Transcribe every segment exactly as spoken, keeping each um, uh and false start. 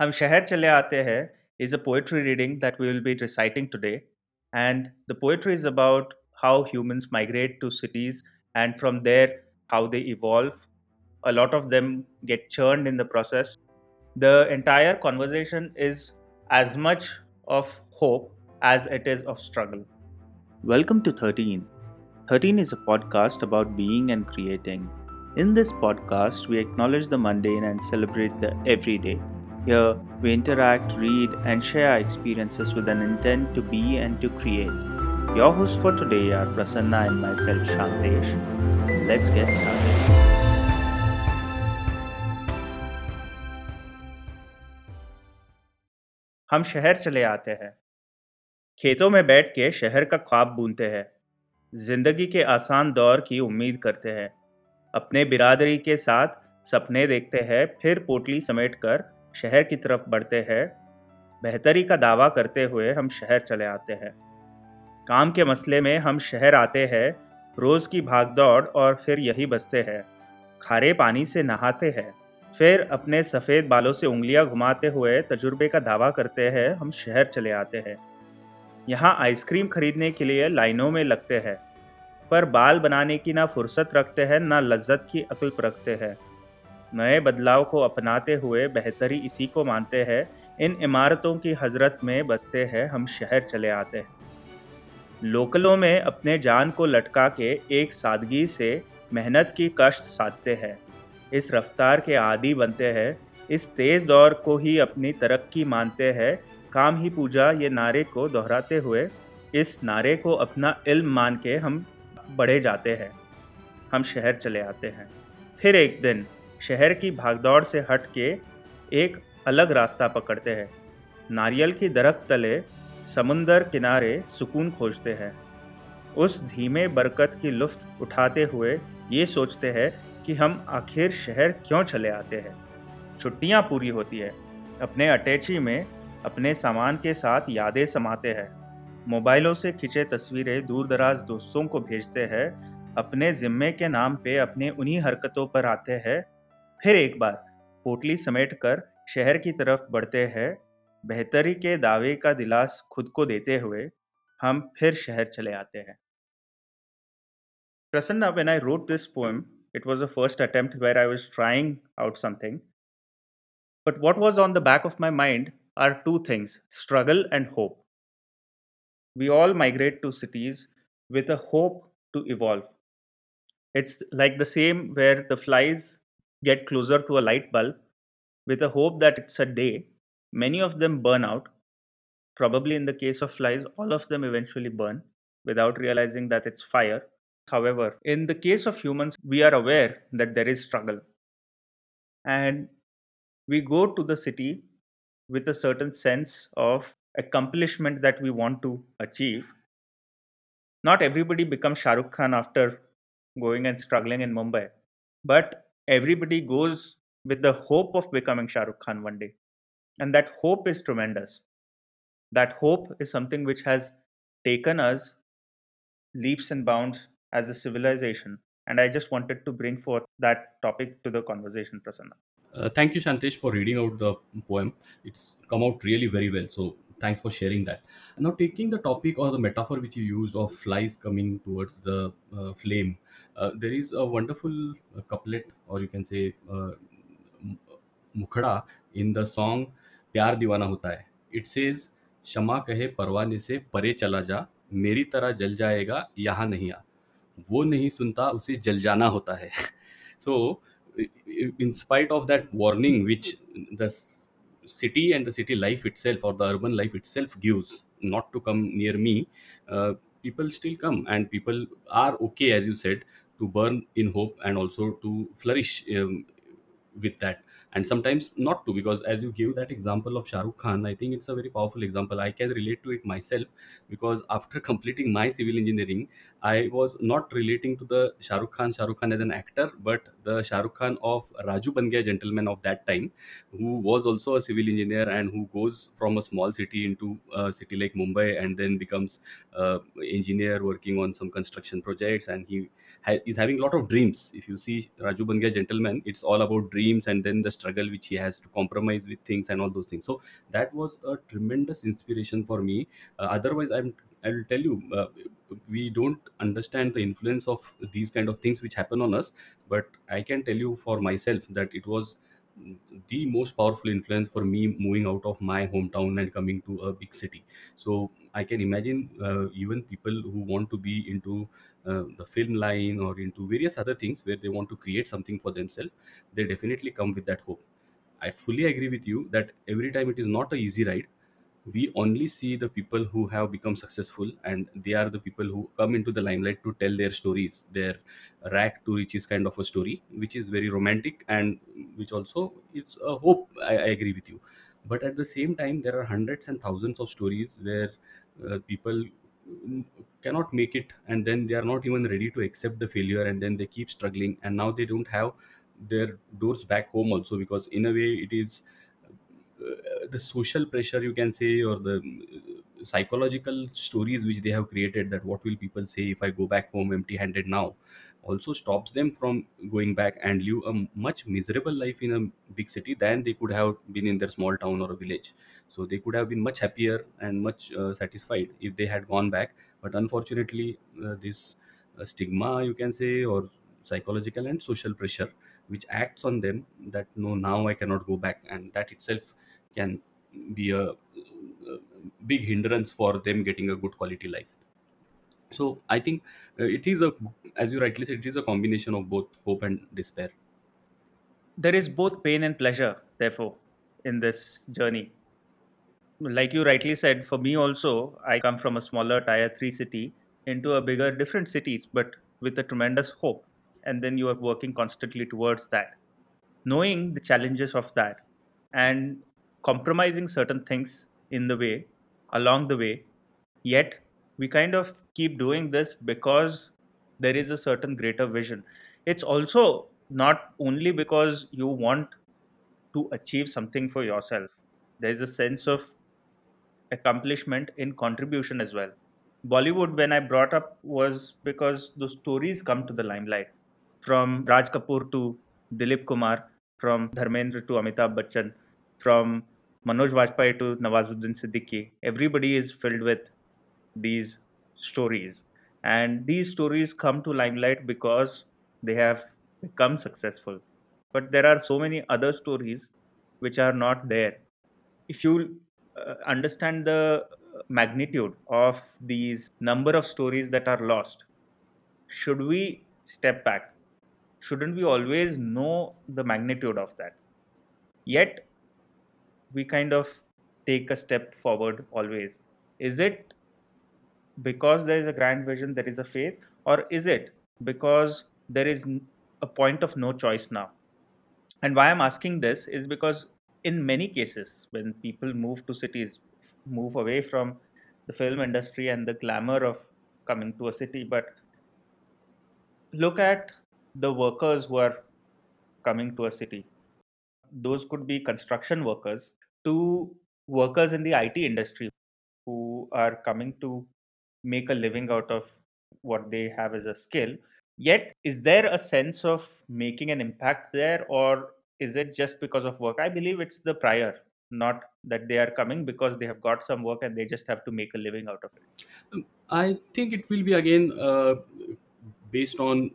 Hum Shahar Chale Aate Hai is a poetry reading that we will be reciting today. And the poetry is about how humans migrate to cities and from there how they evolve. A lot of them get churned in the process. The entire conversation is as much of hope as it is of struggle. Welcome to thirteen. thirteen is a podcast about being and creating. In this podcast, we acknowledge the mundane and celebrate the everyday. Here, we interact, read, and share our experiences with an intent to be and to create. Your hosts for today are Prasanna and myself, Shandesh. Let's get started. हम शहर चले आते हैं, खेतों में बैठ के शहर का ख्वाब बुनते हैं, जिंदगी के आसान दौर की उम्मीद करते हैं, अपने बिरादरी के साथ सपने देखते हैं, फिर पोटली समेट कर शहर की तरफ बढ़ते हैं, बेहतरी का दावा करते हुए हम शहर चले आते हैं। काम के मसले में हम शहर आते हैं, रोज़ की भागदौड़ और फिर यही बसते हैं, खारे पानी से नहाते हैं, फिर अपने सफ़ेद बालों से उंगलियां घुमाते हुए तजुर्बे का दावा करते हैं, हम शहर चले आते हैं। यहाँ आइसक्रीम खरीदने के लिए लाइनों में लगते हैं, पर बाल बनाने की ना फुर्सत रखते हैं, ना लज्जत की अक्ल परखते हैं। नए बदलाव को अपनाते हुए बेहतरी इसी को मानते हैं, इन इमारतों की हजरत में बसते हैं, हम शहर चले आते हैं। लोकलों में अपने जान को लटका के एक सादगी से मेहनत की कश्त साधते हैं, इस रफ्तार के आदी बनते हैं, इस तेज़ दौर को ही अपनी तरक्की मानते हैं, काम ही पूजा ये नारे को दोहराते हुए इस नारे को अपना इल्म मान के हम बढ़े जाते हैं, हम शहर चले आते हैं। फिर एक दिन शहर की भागदौड़ से हट के एक अलग रास्ता पकड़ते हैं, नारियल की दरख्त तले समुंदर किनारे सुकून खोजते हैं, उस धीमे बरकत की लुफ्त उठाते हुए ये सोचते हैं कि हम आखिर शहर क्यों चले आते हैं। छुट्टियां पूरी होती है, अपने अटैची में अपने सामान के साथ यादें समाते हैं, मोबाइलों से खिंचे तस्वीरें दूर दराज दोस्तों को भेजते हैं, अपने ज़िम्मे के नाम पे अपने उन्हीं हरकतों पर आते हैं। फिर एक बार पोटली समेट कर शहर की तरफ बढ़ते हैं, बेहतरी के दावे का दिलास खुद को देते हुए हम फिर शहर चले आते हैं। Prasanna, when I wrote this poem, it was the first attempt where I was trying out something. But what was on the back of my mind are two things, struggle and hope. We all migrate to cities with a hope to evolve. It's like the same where the flies get closer to a light bulb with a hope that it's a day. Many of them burn out. Probably in the case of flies, all of them eventually burn without realizing that it's fire. However, in the case of humans, we are aware that there is struggle. And we go to the city with a certain sense of accomplishment that we want to achieve. Not everybody becomes Shah Rukh Khan after going and struggling in Mumbai, but everybody goes with the hope of becoming Shah Rukh Khan one day. And that hope is tremendous. That hope is something which has taken us leaps and bounds as a civilization. And I just wanted to bring forth that topic to the conversation, Prasanna. Uh, thank you, Shantesh, for reading out the poem. It's come out really very well. So thanks for sharing that. Now, taking the topic or the metaphor which you used of flies coming towards the uh, flame, uh, there is a wonderful uh, couplet, or you can say uh, mukhada, in the song Pyar Diwana Hota Hai. It says, "Shama kahe parwane se pare chala ja, meri tarah jal jayega yahan nahi aa. Wo nahi sunta usse jal jana hota hai." So, in spite of that warning which the city and the city life itself or the urban life itself gives, not to come near me, uh, people still come, and people are okay, as you said, to burn in hope and also to flourish um, with that, and sometimes not to, because as you gave that example of Shah Rukh Khan, I think it's a very powerful example. I can relate to it myself, because after completing my civil engineering, I was not relating to the Shah Rukh Khan, Shah Rukh Khan as an actor, but the Shah Rukh Khan of Raju Ban Gaya Gentleman of that time, who was also a civil engineer and who goes from a small city into a city like Mumbai and then becomes an engineer working on some construction projects. And he ha- is having a lot of dreams. If you see Raju Ban Gaya Gentleman, it's all about dreams and then the struggle which he has to compromise with things and all those things. So that was a tremendous inspiration for me. Uh, otherwise, I'm I will tell you, uh, we don't understand the influence of these kind of things which happen on us. But I can tell you for myself that it was the most powerful influence for me moving out of my hometown and coming to a big city. So I can imagine uh, even people who want to be into uh, the film line or into various other things where they want to create something for themselves, they definitely come with that hope. I fully agree with you that every time it is not a easy ride. We only see the people who have become successful, and they are the people who come into the limelight to tell their stories, their rack to riches kind of a story, which is very romantic and which also is a hope. I, I agree with you. But at the same time, there are hundreds and thousands of stories where uh, people mm, cannot make it, and then they are not even ready to accept the failure, and then they keep struggling, and now they don't have their doors back home also, because in a way it is uh, the social pressure, you can say, or the uh, psychological stories which they have created, that what will people say if I go back home empty handed now, also stops them from going back and live a much miserable life in a big city than they could have been in their small town or a village. So they could have been much happier and much uh, satisfied if they had gone back. But unfortunately, uh, this uh, stigma, you can say, or psychological and social pressure which acts on them, that no, now I cannot go back, and that itself can be a, uh big hindrance for them getting a good quality life. So I think uh, it is a, as you rightly said, it is a combination of both hope and despair. There is both pain and pleasure, therefore, in this journey. Like you rightly said, for me also, I come from a smaller tier three city into a bigger, different cities, but with a tremendous hope. And then you are working constantly towards that, knowing the challenges of that and compromising certain things in the way, along the way. Yet, we kind of keep doing this because there is a certain greater vision. It's also not only because you want to achieve something for yourself, there is a sense of accomplishment in contribution as well. Bollywood, when I brought up, was because the stories come to the limelight, from Raj Kapoor to Dilip Kumar, from Dharmendra to Amitabh Bachchan, from Manoj Bajpayee to Nawazuddin Siddiqui. Everybody is filled with these stories, and these stories come to limelight because they have become successful. But there are so many other stories which are not there. If you uh, understand the magnitude of these number of stories that are lost, should we step back? Shouldn't we always know the magnitude of that? Yet we kind of take a step forward always. Is it because there is a grand vision, there is a faith, or is it because there is n- a point of no choice now? And why I'm asking this is because in many cases, when people move to cities, f- move away from the film industry and the glamour of coming to a city, but look at the workers who are coming to a city. Those could be construction workers to workers in the I T industry who are coming to make a living out of what they have as a skill. Yet, is there a sense of making an impact there, or is it just because of work? I believe it's the prior, not that they are coming because they have got some work and they just have to make a living out of it. I think it will be again uh, based on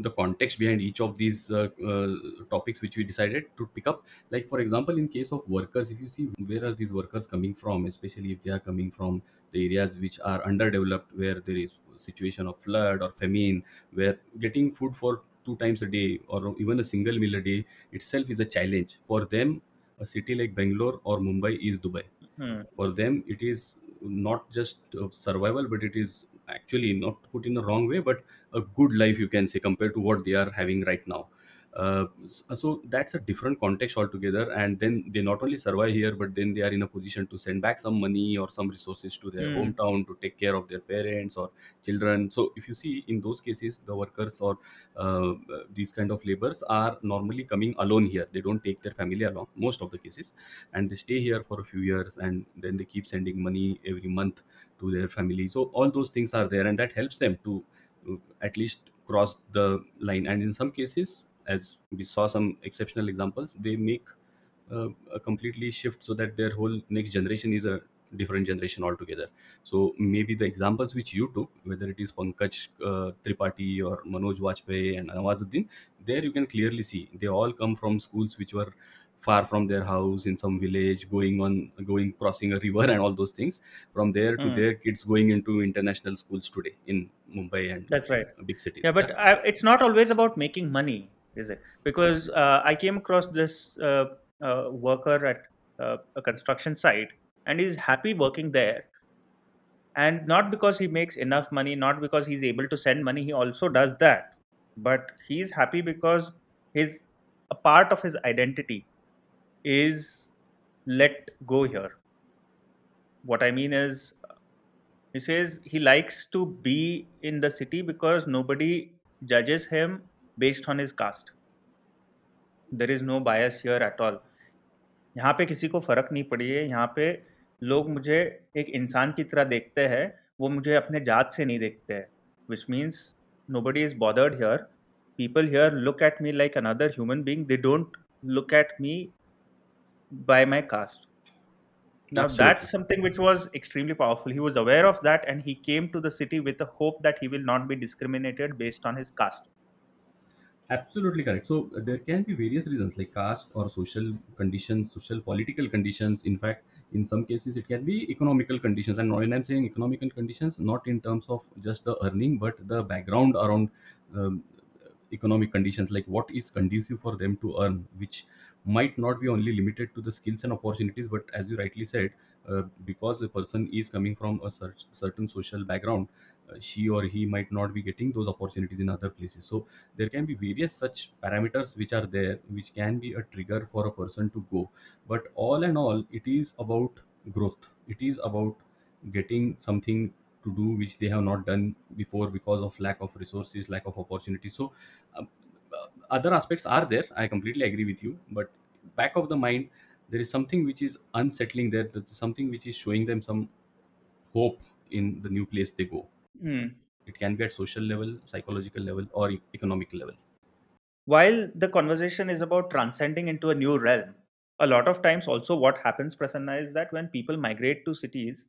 the context behind each of these uh, uh, topics which we decided to pick up. Like, for example, in case of workers, if you see where are these workers coming from, especially if they are coming from the areas which are underdeveloped, where there is situation of flood or famine, where getting food for two times a day or even a single meal a day itself is a challenge for them. A city like Bangalore or Mumbai is Dubai Hmm. for them. It is not just uh, survival, but it is actually, not put in a wrong way, but a good life, you can say, compared to what they are having right now. Uh, so that's a different context altogether. And then they not only survive here, but then they are in a position to send back some money or some resources to their Hmm. hometown to take care of their parents or children. So if you see, in those cases, the workers or uh, these kind of labors are normally coming alone here. They don't take their family along, most of the cases, and they stay here for a few years, and then they keep sending money every month to their family. So all those things are there, and that helps them to uh, at least cross the line. And in some cases, as we saw some exceptional examples, they make uh, a completely shift so that their whole next generation is a different generation altogether. So maybe the examples which you took, whether it is Pankaj uh, Tripathi or Manoj Bajpayee and Nawazuddin, there you can clearly see they all come from schools which were far from their house in some village, going on going crossing a river and all those things. From there to Hmm. their kids going into international schools today in Mumbai and That's right. uh, big cities. Yeah, Yeah. but I, it's not always about making money, is it? Because uh, I came across this uh, uh, worker at uh, a construction site, and he's happy working there. And not because he makes enough money, not because he's able to send money, he also does that. But he's happy because his a part of his identity is let go here. What I mean is, he says he likes to be in the city because nobody judges him based on his caste. There is no bias here at all. यहाँ पे किसी को फर्क नहीं पड़ी है, यहाँ पे लोग मुझे एक इंसान की तरह देखते हैं, वो मुझे अपने जात से नहीं देखते हैं, which means nobody is bothered here. People here look at me like another human being. They don't look at me by my caste. Now that's Absolutely. something which was extremely powerful. He was aware of that, and he came to the city with the hope that he will not be discriminated based on his caste. Absolutely correct. So uh, there can be various reasons like caste or social conditions, social political conditions. In fact, in some cases, it can be economical conditions. And when I'm saying economical conditions, not in terms of just the earning, but the background around um, economic conditions, like what is conducive for them to earn, which might not be only limited to the skills and opportunities, but as you rightly said, uh, because a person is coming from a cer- certain social background, uh, she or he might not be getting those opportunities in other places. So there can be various such parameters which are there, which can be a trigger for a person to go. But all in all, it is about growth. It is about getting something to do which they have not done before because of lack of resources, lack of opportunity. So uh, other aspects are there. I completely agree with you, but back of the mind, there is something which is unsettling there. That's something which is showing them some hope in the new place they go. Hmm. It can be at social level, psychological level, or e- economic level. While the conversation is about transcending into a new realm, a lot of times also what happens, Prasanna, is that when people migrate to cities,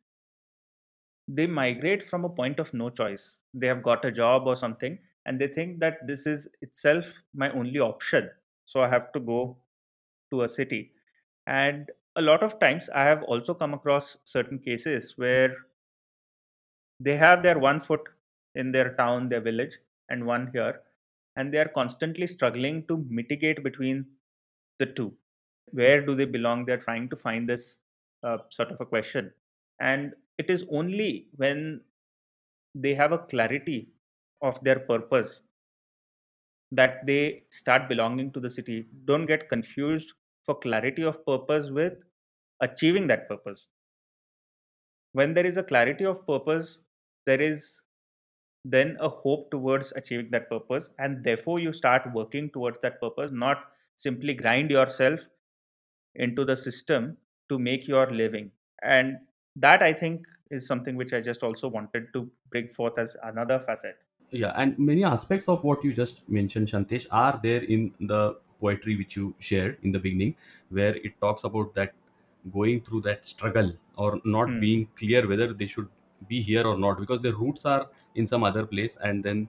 they migrate from a point of no choice. They have got a job or something, and they think that this is itself my only option. So I have to go to a city. And a lot of times I have also come across certain cases where they have their one foot in their town, their village, and one here, and they are constantly struggling to mitigate between the two. Where do they belong? They're trying to find this uh, sort of a question. And it is only when they have a clarity of their purpose that they start belonging to the city. Don't get confused for clarity of purpose with achieving that purpose. When there is a clarity of purpose, there is then a hope towards achieving that purpose, and therefore you start working towards that purpose, not simply grind yourself into the system to make your living. And that, I think, is something which I just also wanted to bring forth as another facet. Yeah, and many aspects of what you just mentioned, Shantesh, are there in the poetry which you shared in the beginning, where it talks about that going through that struggle or not Hmm. being clear whether they should be here or not, because their roots are in some other place, and then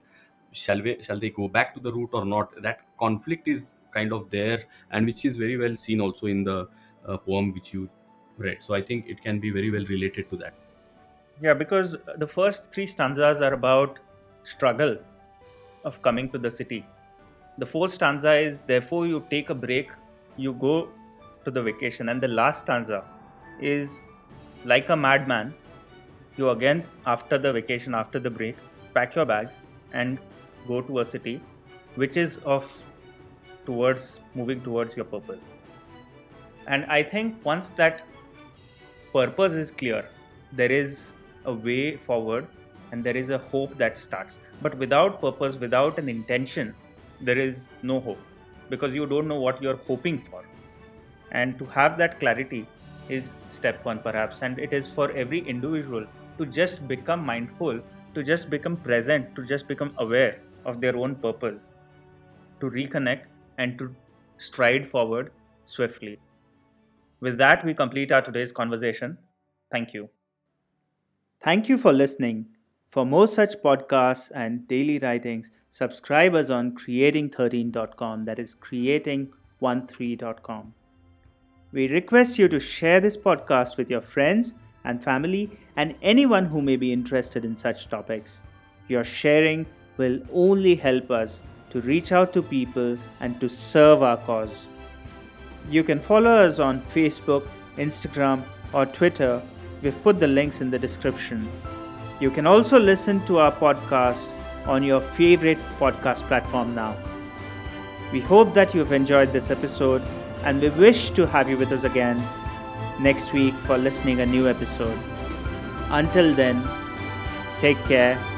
shall we shall they go back to the root or not? That conflict is kind of there, and which is very well seen also in the uh, poem which you read. So I think it can be very well related to that. Yeah, because the first three stanzas are about struggle of coming to the city. The fourth stanza is therefore you take a break, you go to the vacation, and the last stanza is like a madman, you again after the vacation, after the break, pack your bags and go to a city which is of towards moving towards your purpose. And I think once that purpose is clear, there is a way forward and there is a hope that starts. But without purpose, without an intention, there is no hope, because you don't know what you're hoping for. And to have that clarity is step one, perhaps. And it is for every individual to just become mindful, to just become present, to just become aware of their own purpose, to reconnect and to stride forward swiftly. With that, we complete our today's conversation. Thank you. Thank you for listening. For more such podcasts and daily writings, subscribe us on creating thirteen dot com, that is creating thirteen dot com. We request you to share this podcast with your friends and family and anyone who may be interested in such topics. Your sharing will only help us to reach out to people and to serve our cause. You can follow us on Facebook, Instagram, or Twitter. We've put the links in the description. You can also listen to our podcast on your favorite podcast platform now. We hope that you've enjoyed this episode, and we wish to have you with us again next week for listening a new episode. Until then, take care.